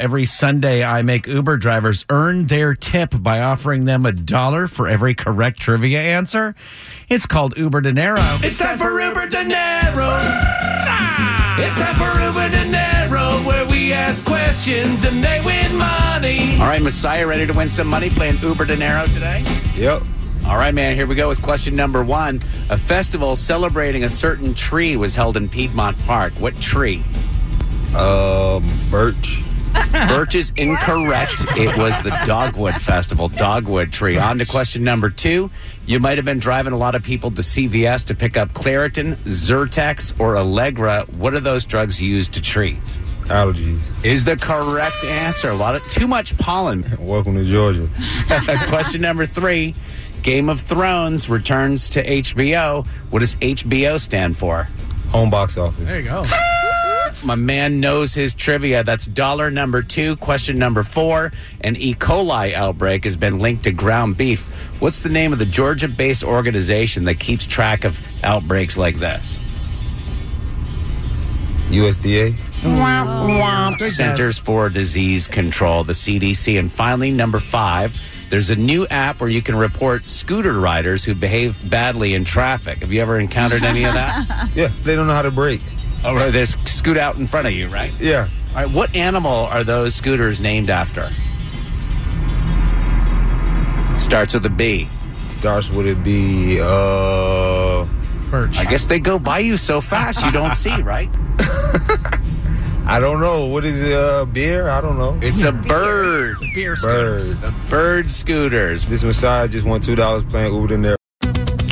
Every Sunday, I make Uber drivers earn their tip by offering them $1 for every correct trivia answer. It's called Uber Dinero. It's time for Uber Dinero. It's time for Uber Dinero, where we ask questions and they win money. All right, Messiah, ready to win some money playing Uber Dinero today? Yep. All right, man, here we go with question number one. A festival celebrating a certain tree was held in Piedmont Park. What tree? Birch. Birch is incorrect. It was the Dogwood Festival, Dogwood Tree. Birch. On to question number two. You might have been driving a lot of people to CVS to pick up Claritin, Zyrtec, or Allegra. What are those drugs used to treat? Allergies. Is the correct answer. Too much pollen. Welcome to Georgia. Question number three. Game of Thrones returns to HBO. What does HBO stand for? Home box office. There you go. My man knows his trivia. That's dollar number two. Question number four. An E. coli outbreak has been linked to ground beef. What's the name of the Georgia-based organization that keeps track of outbreaks like this? USDA. Centers for Disease Control, the CDC. And finally, number five. There's a new app where you can report scooter riders who behave badly in traffic. Have you ever encountered any of that? Yeah, they don't know how to brake. Oh, right. They scoot out in front of you, right? Yeah. All right. What animal are those scooters named after? Starts with a B. Starts with a B. Birch. I guess they go by you so fast you don't see, right? I don't know. What is it? Beer? I don't know. It's a bird. Beer scooters. Bird. The bird scooters. This Messiah just won $2 playing Uber Dinero.